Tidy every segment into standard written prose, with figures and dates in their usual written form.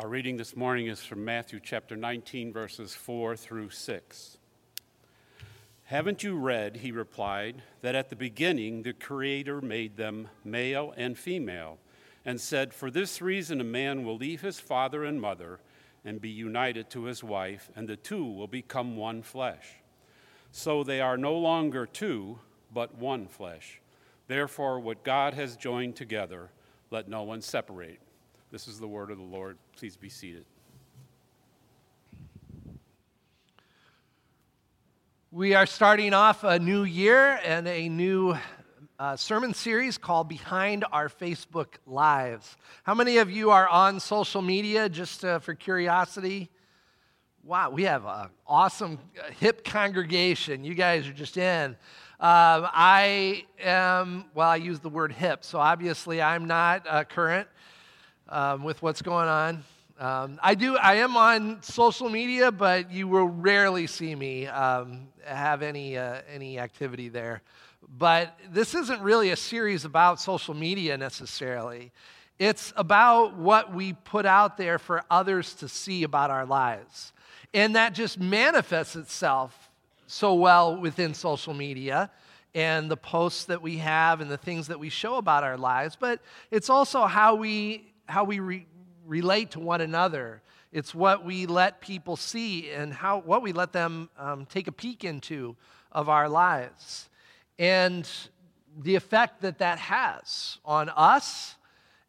Our reading this morning is from Matthew chapter 19, verses 4 through 6. "Haven't you read," he replied, "that at the beginning the Creator made them male and female, and said, 'For this reason a man will leave his father and mother and be united to his wife, and the two will become one flesh. So they are no longer two, but one flesh. Therefore, what God has joined together, let no one separate.'" This is the word of the Lord. Please be seated. We are starting off a new year and a new sermon series called Behind Our Facebook Lives. How many of you are on social media, just for curiosity? Wow, we have an awesome, hip congregation. You guys are just in. I use the word hip, so obviously I'm not current with what's going on. I am on social media, but you will rarely see me have any activity there. But this isn't really a series about social media necessarily. It's about what we put out there for others to see about our lives. And that just manifests itself so well within social media and the posts that we have and the things that we show about our lives. But it's also how we relate to one another. It's what we let people see and what we let them take a peek into of our lives, and the effect that has on us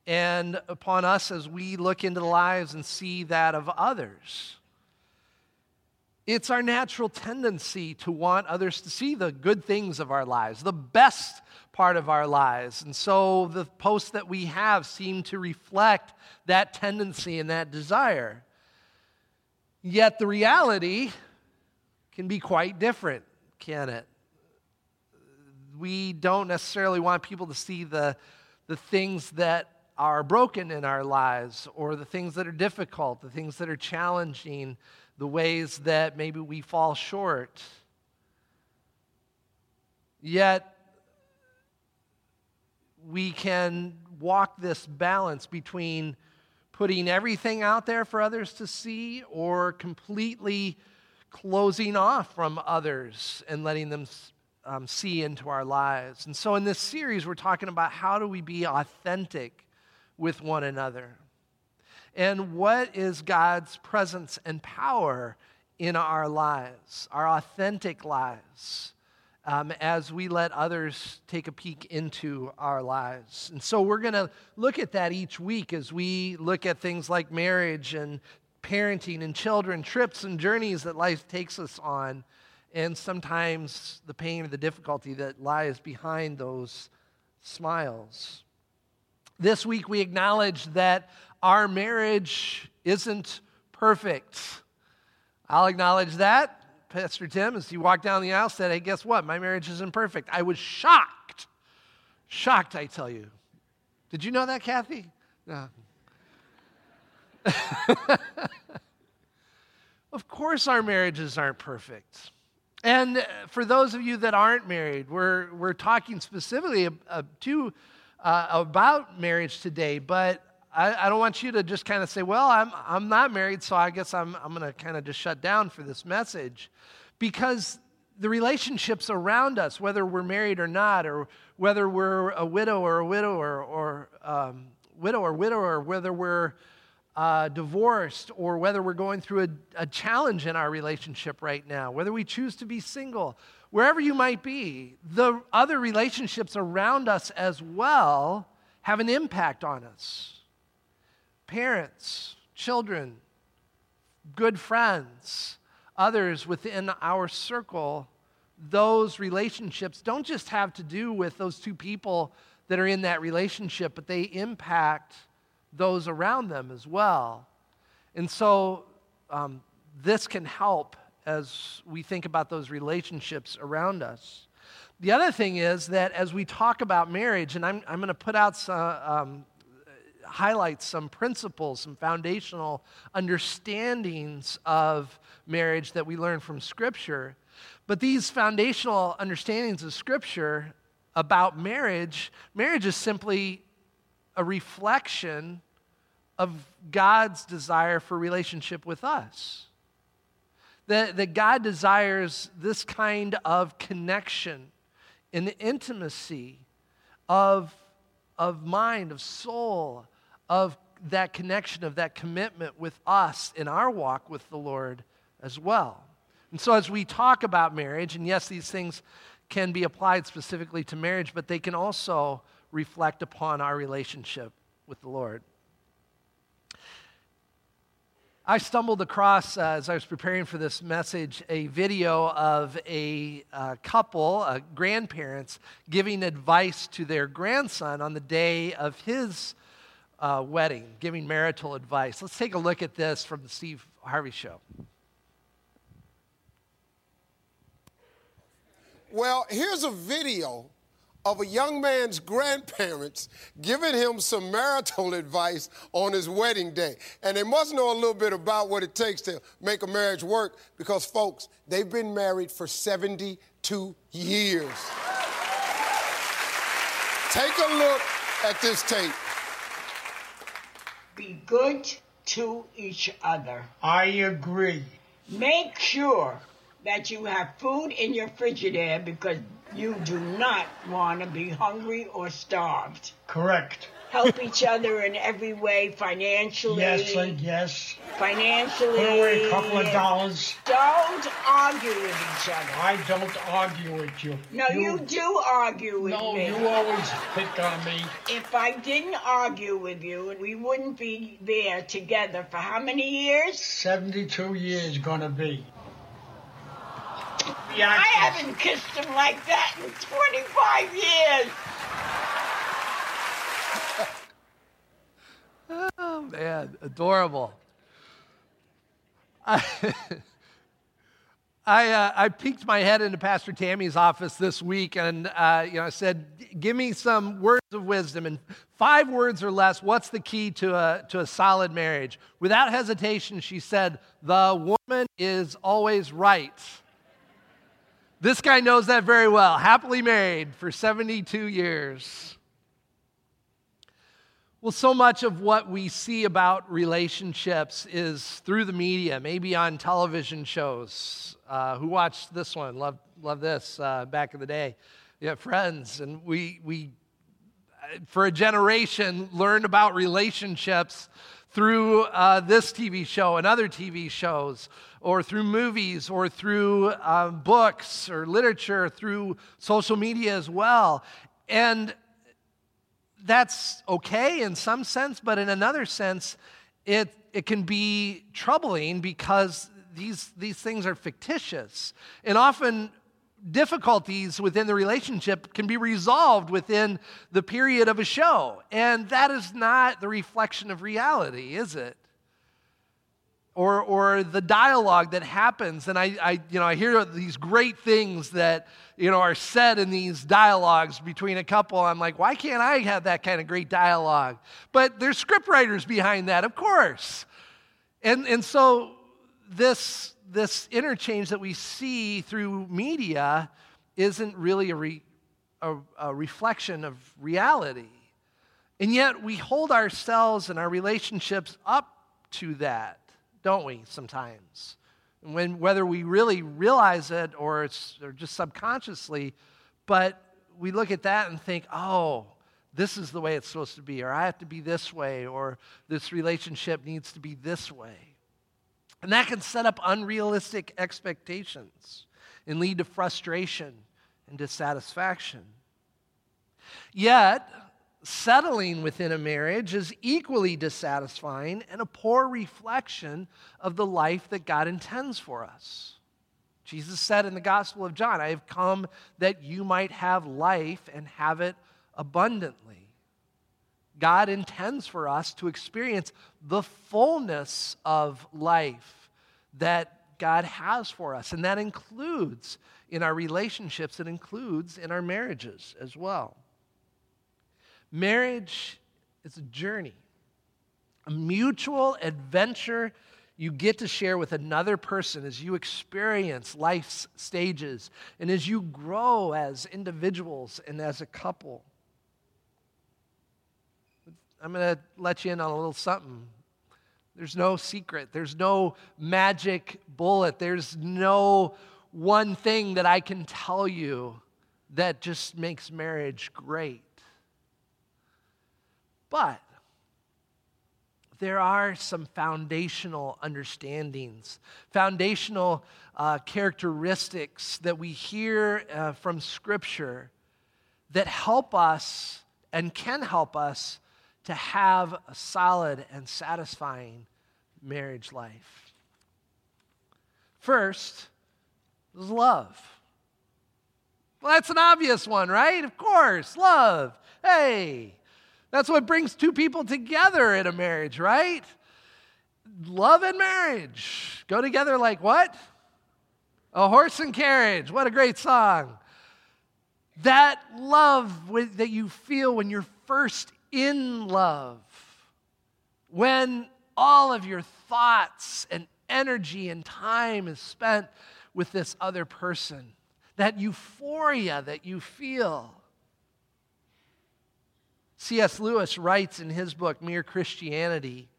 and upon us as we look into the lives and see that of others. It's our natural tendency to want others to see the good things of our lives, the best part of our lives. And so the posts that we have seem to reflect that tendency and that desire. Yet the reality can be quite different, can it? We don't necessarily want people to see the things that are broken in our lives, or the things that are difficult, the things that are challenging, the ways that maybe we fall short. Yet, we can walk this balance between putting everything out there for others to see, or completely closing off from others and letting them see into our lives. And so in this series, we're talking about how do we be authentic with one another. And what is God's presence and power in our lives, our authentic lives, as we let others take a peek into our lives? And so we're going to look at that each week as we look at things like marriage and parenting and children, trips and journeys that life takes us on, and sometimes the pain or the difficulty that lies behind those smiles. This week we acknowledge that our marriage isn't perfect. I'll acknowledge that. Pastor Tim, as he walked down the aisle, said, "Hey, guess what? My marriage isn't perfect." I was shocked. Shocked, I tell you. Did you know that, Kathy? No. Of course our marriages aren't perfect. And for those of you that aren't married, we're talking specifically about marriage today, but I don't want you to just kind of say, "Well, I'm not married, so I guess I'm going to kind of just shut down for this message," because the relationships around us, whether we're married or not, or whether we're a widow or a widower, or whether we're divorced, or whether we're going through a challenge in our relationship right now, whether we choose to be single, wherever you might be, the other relationships around us as well have an impact on us. Parents, children, good friends, others within our circle, those relationships don't just have to do with those two people that are in that relationship, but they impact those around them as well. And so this can help as we think about those relationships around us. The other thing is that as we talk about marriage, and I'm going to put out highlights some principles, some foundational understandings of marriage that we learn from Scripture. But these foundational understandings of Scripture about marriage is simply a reflection of God's desire for relationship with us. That God desires this kind of connection and the intimacy of mind, of soul, of that connection, of that commitment with us in our walk with the Lord as well. And so as we talk about marriage, and yes, these things can be applied specifically to marriage, but they can also reflect upon our relationship with the Lord. I stumbled across, as I was preparing for this message, a video of a couple, grandparents, giving advice to their grandson on the day of his wedding, giving marital advice. Let's take a look at this from the Steve Harvey Show. Well, here's a video of a young man's grandparents giving him some marital advice on his wedding day. And they must know a little bit about what it takes to make a marriage work because, folks, they've been married for 72 years. Take a look at this tape. Be good to each other. I agree. Make sure that you have food in your refrigerator because you do not want to be hungry or starved. Correct. Help each other in every way, financially. Yes, yes. Financially. Put away a couple of dollars. Don't argue with each other. I don't argue with you. No, you do argue with me. No, you always pick on me. If I didn't argue with you, we wouldn't be there together for how many years? 72 years going to be. Yeah, I haven't kissed him like that in 25 years. Oh, man, adorable. I peeked my head into Pastor Tammy's office this week, and I said, "Give me some words of wisdom in 5 words or less. What's the key to a solid marriage?" Without hesitation, she said, "The woman is always right." This guy knows that very well. Happily married for 72 years. Well, so much of what we see about relationships is through the media, maybe on television shows. Who watched this one? Love this back in the day. Yeah, Friends. And we for a generation, learned about relationships through this TV show and other TV shows, or through movies, or through books, or literature, through social media as well. And that's okay in some sense, but in another sense, it can be troubling because these things are fictitious. And often, difficulties within the relationship can be resolved within the period of a show. And that is not the reflection of reality, is it? Or the dialogue that happens. And I hear these great things that, are said in these dialogues between a couple. I'm like, why can't I have that kind of great dialogue? But there's scriptwriters behind that, of course. And so this interchange that we see through media isn't really a reflection of reality. And yet we hold ourselves and our relationships up to that, don't we, sometimes? Whether we really realize it or just subconsciously, but we look at that and think, oh, this is the way it's supposed to be, or I have to be this way, or this relationship needs to be this way. And that can set up unrealistic expectations and lead to frustration and dissatisfaction. Yet, settling within a marriage is equally dissatisfying and a poor reflection of the life that God intends for us. Jesus said in the Gospel of John, "I have come that you might have life and have it abundantly." God intends for us to experience the fullness of life that God has for us. And that includes in our relationships. It includes in our marriages as well. Marriage is a journey, a mutual adventure you get to share with another person as you experience life's stages and as you grow as individuals and as a couple. I'm going to let you in on a little something There's no secret. There's no magic bullet. There's no one thing that I can tell you that just makes marriage great. But there are some foundational understandings, foundational characteristics that we hear from Scripture that help us and can help us to have a solid and satisfying marriage life. First is love. Well, that's an obvious one, right? Of course, love. Hey, that's what brings two people together in a marriage, right? Love and marriage go together like what? A horse and carriage. What a great song. That love that you feel when you're first in love, when all of your thoughts and energy and time is spent with this other person, that euphoria that you feel. C.S. Lewis writes in his book, Mere Christianity,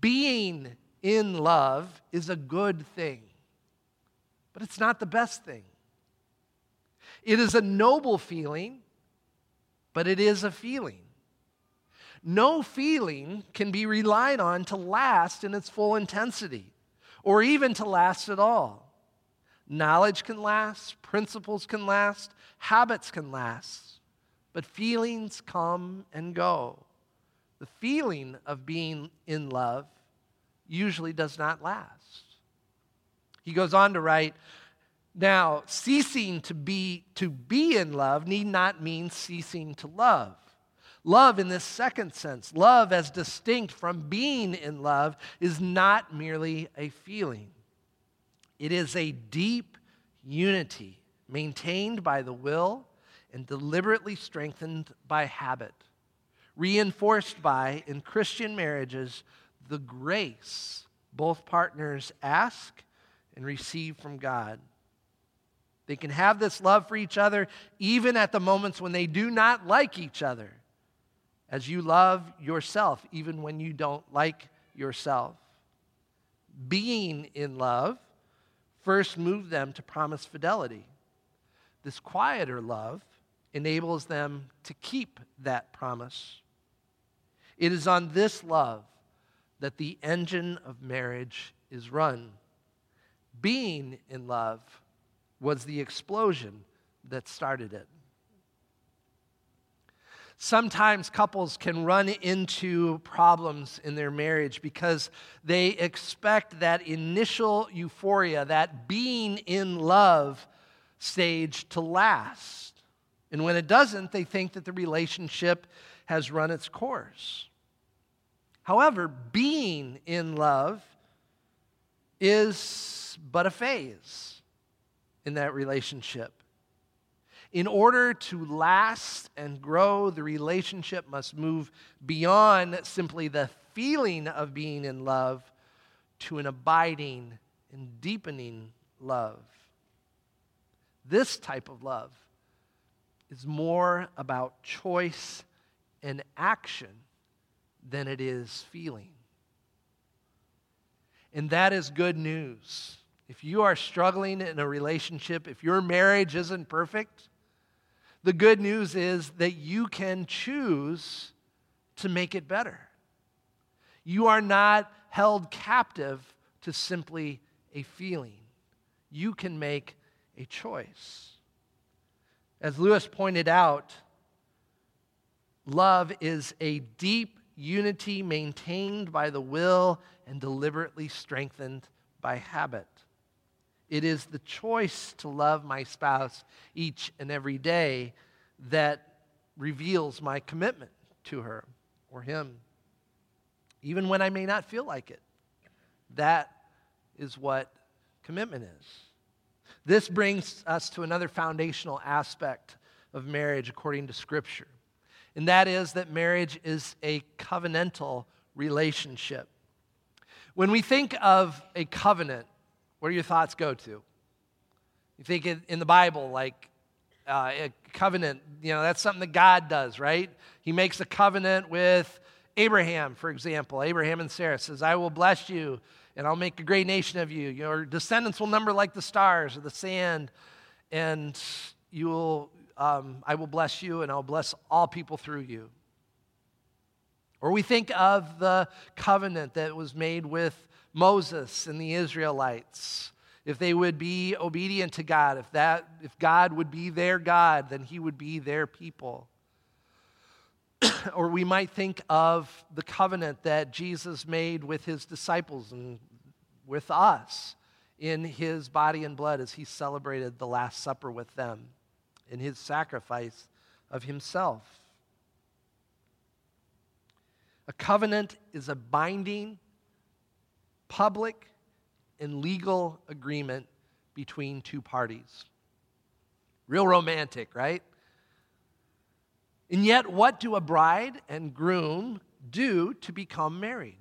being in love is a good thing, but it's not the best thing. It is a noble feeling, but it is a feeling. No feeling can be relied on to last in its full intensity, or even to last at all. Knowledge can last, principles can last, habits can last, but feelings come and go. The feeling of being in love usually does not last. He goes on to write, now, ceasing to be in love need not mean ceasing to love. Love in this second sense, love as distinct from being in love, is not merely a feeling. It is a deep unity maintained by the will and deliberately strengthened by habit, reinforced by, in Christian marriages, the grace both partners ask and receive from God. They can have this love for each other even at the moments when they do not like each other, as you love yourself, even when you don't like yourself. Being in love first moved them to promise fidelity. This quieter love enables them to keep that promise. It is on this love that the engine of marriage is run. Being in love was the explosion that started it. Sometimes couples can run into problems in their marriage because they expect that initial euphoria, that being in love stage, to last. And when it doesn't, they think that the relationship has run its course. However, being in love is but a phase in that relationship. In order to last and grow, the relationship must move beyond simply the feeling of being in love to an abiding and deepening love. This type of love is more about choice and action than it is feeling. And that is good news. If you are struggling in a relationship, if your marriage isn't perfect, the good news is that you can choose to make it better. You are not held captive to simply a feeling. You can make a choice. As Lewis pointed out, love is a deep unity maintained by the will and deliberately strengthened by habit. It is the choice to love my spouse each and every day that reveals my commitment to her or him, even when I may not feel like it. That is what commitment is. This brings us to another foundational aspect of marriage according to Scripture, and that is that marriage is a covenantal relationship. When we think of a covenant, where do your thoughts go to? You think in the Bible, like a covenant, you know, that's something that God does, right? He makes a covenant with Abraham, for example, Abraham and Sarah says, I will bless you and I'll make a great nation of you. Your descendants will number like the stars or the sand, and you will, I will bless you and I'll bless all people through you. Or we think of the covenant that was made with Moses and the Israelites. If they would be obedient to God, if God would be their God, then he would be their people. Or we might think of the covenant that Jesus made with his disciples and with us in his body and blood as he celebrated the Last Supper with them in his sacrifice of himself. A covenant is a binding, public, and legal agreement between two parties. Real romantic, right? And yet, what do a bride and groom do to become married?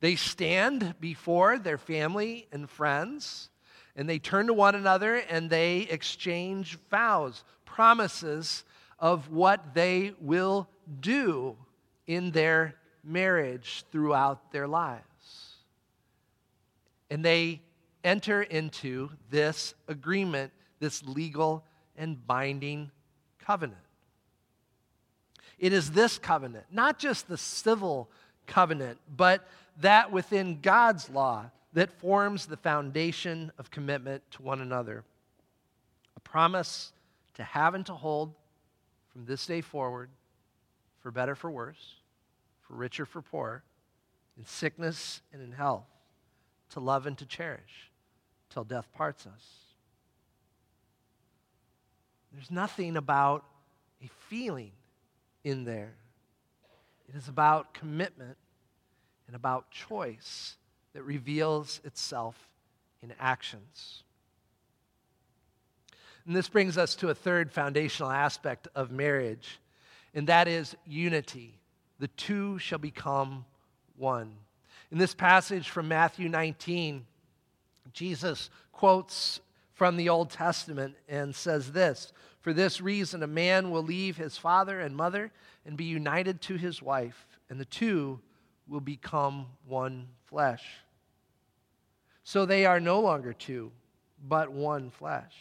They stand before their family and friends, and they turn to one another, and they exchange vows, promises of what they will do in their marriage throughout their lives. And they enter into this agreement, this legal and binding covenant. It is this covenant, not just the civil covenant, but that within God's law that forms the foundation of commitment to one another. A promise to have and to hold from this day forward, for better, for worse, for richer, for poorer, in sickness and in health, to love and to cherish till death parts us. There's nothing about a feeling in there. It is about commitment and about choice that reveals itself in actions. And this brings us to a third foundational aspect of marriage, and that is unity. The two shall become one. In this passage from Matthew 19, Jesus quotes from the Old Testament and says this, "For this reason a man will leave his father and mother and be united to his wife, and the two will become one flesh. So they are no longer two, but one flesh.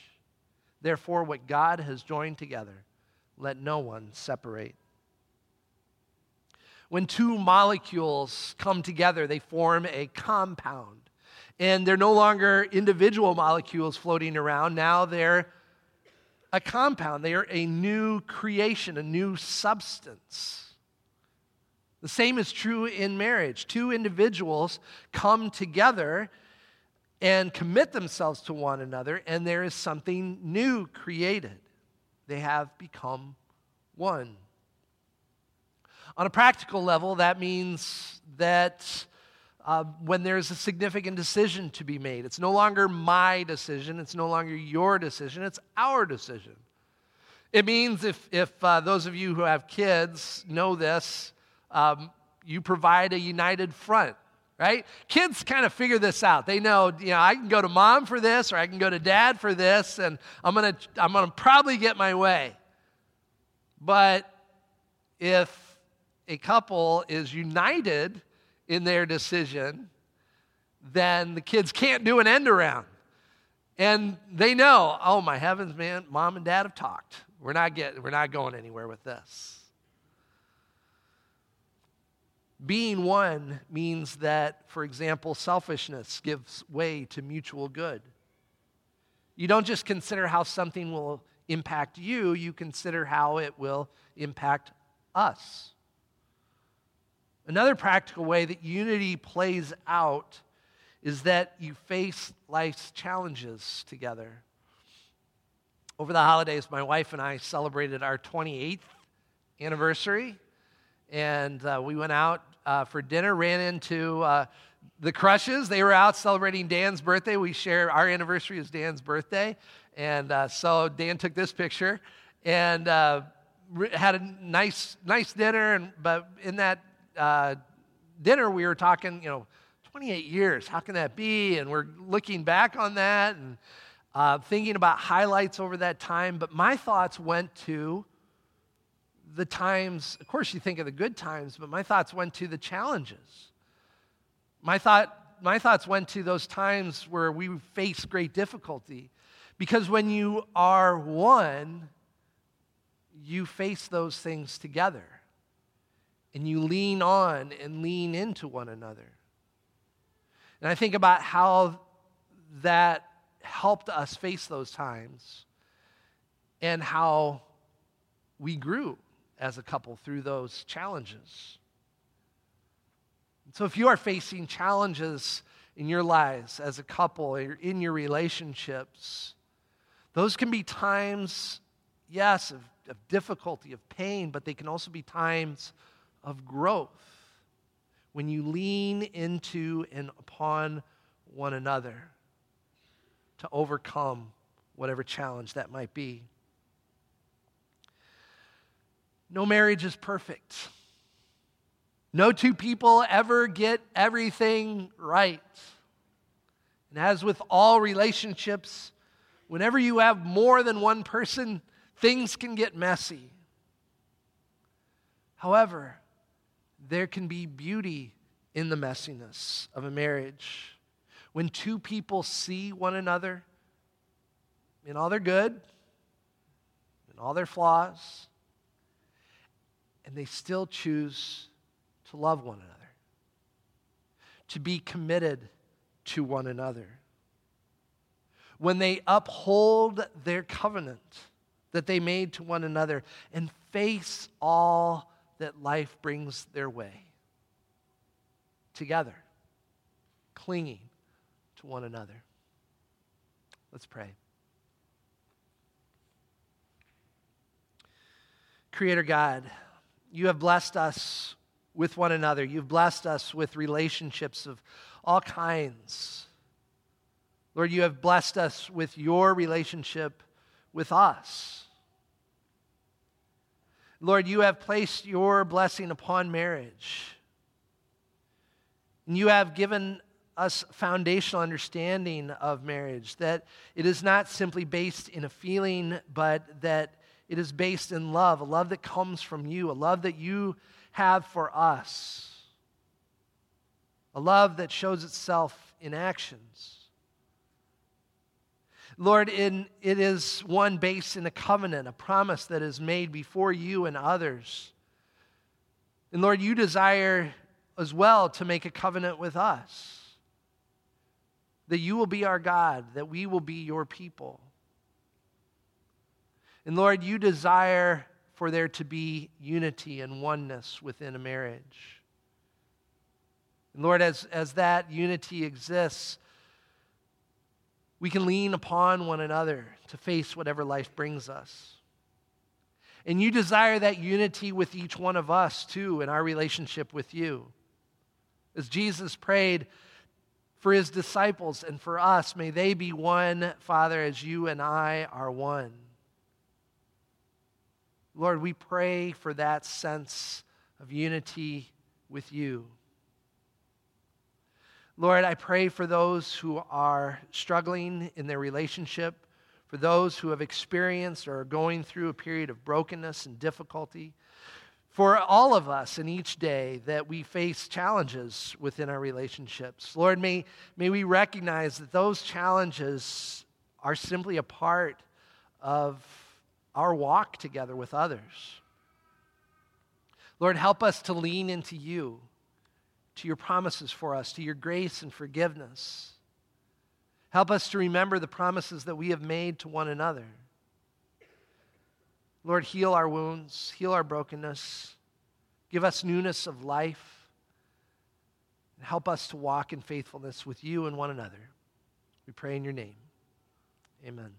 Therefore, what God has joined together, let no one separate." When two molecules come together, they form a compound. And they're no longer individual molecules floating around. Now they're a compound. They are a new creation, a new substance. The same is true in marriage. Two individuals come together and commit themselves to one another, and there is something new created. They have become one. On a practical level, that means that when there's a significant decision to be made, it's no longer my decision, it's no longer your decision, it's our decision. It means if those of you who have kids know this, you provide a united front, right? Kids kind of figure this out. They know, I can go to mom for this, or I can go to dad for this, and I'm gonna probably get my way. But if a couple is united in their decision, then the kids can't do an end around. And they know, oh my heavens, man, mom and dad have talked. We're not going anywhere with this. Being one means that, for example, selfishness gives way to mutual good. You don't just consider how something will impact you, you consider how it will impact us. Another practical way that unity plays out is that you face life's challenges together. Over the holidays, my wife and I celebrated our 28th anniversary, and we went out for dinner, ran into the Crushes. They were out celebrating Dan's birthday. We share our anniversary is Dan's birthday, and so Dan took this picture and had a nice dinner, but in that dinner, we were talking, 28 years, how can that be? And we're looking back on that and thinking about highlights over that time. But my thoughts went to the times, of course you think of the good times, but my thoughts went to the challenges. My thoughts went to those times where we face great difficulty, because when you are one, you face those things together, and you lean on and lean into one another. And I think about how that helped us face those times and how we grew as a couple through those challenges. So if you are facing challenges in your lives as a couple or in your relationships, those can be times, yes, of difficulty, of pain, but they can also be times of growth when you lean into and upon one another to overcome whatever challenge that might be. No marriage is perfect. No two people ever get everything right. And as with all relationships, whenever you have more than one person, things can get messy. However, there can be beauty in the messiness of a marriage. When two people see one another in all their good, in all their flaws, and they still choose to love one another, to be committed to one another. When they uphold their covenant that they made to one another and face all that life brings their way, together, clinging to one another. Let's pray. Creator God, you have blessed us with one another. You've blessed us with relationships of all kinds. Lord, you have blessed us with your relationship with us. Lord, you have placed your blessing upon marriage. And you have given us foundational understanding of marriage, that it is not simply based in a feeling, but that it is based in love, a love that comes from you, a love that you have for us, a love that shows itself in actions. Lord, it is one based in a covenant, a promise that is made before you and others. And Lord, you desire as well to make a covenant with us, that you will be our God, that we will be your people. And Lord, you desire for there to be unity and oneness within a marriage. And Lord, as that unity exists, we can lean upon one another to face whatever life brings us. And you desire that unity with each one of us, too, in our relationship with you. As Jesus prayed for his disciples and for us, may they be one, Father, as you and I are one. Lord, we pray for that sense of unity with you. Lord, I pray for those who are struggling in their relationship, for those who have experienced or are going through a period of brokenness and difficulty, for all of us in each day that we face challenges within our relationships. Lord, may we recognize that those challenges are simply a part of our walk together with others. Lord, help us to lean into you, to your promises for us, to your grace and forgiveness. Help us to remember the promises that we have made to one another. Lord, heal our wounds, heal our brokenness, give us newness of life, and help us to walk in faithfulness with you and one another. We pray in your name. Amen.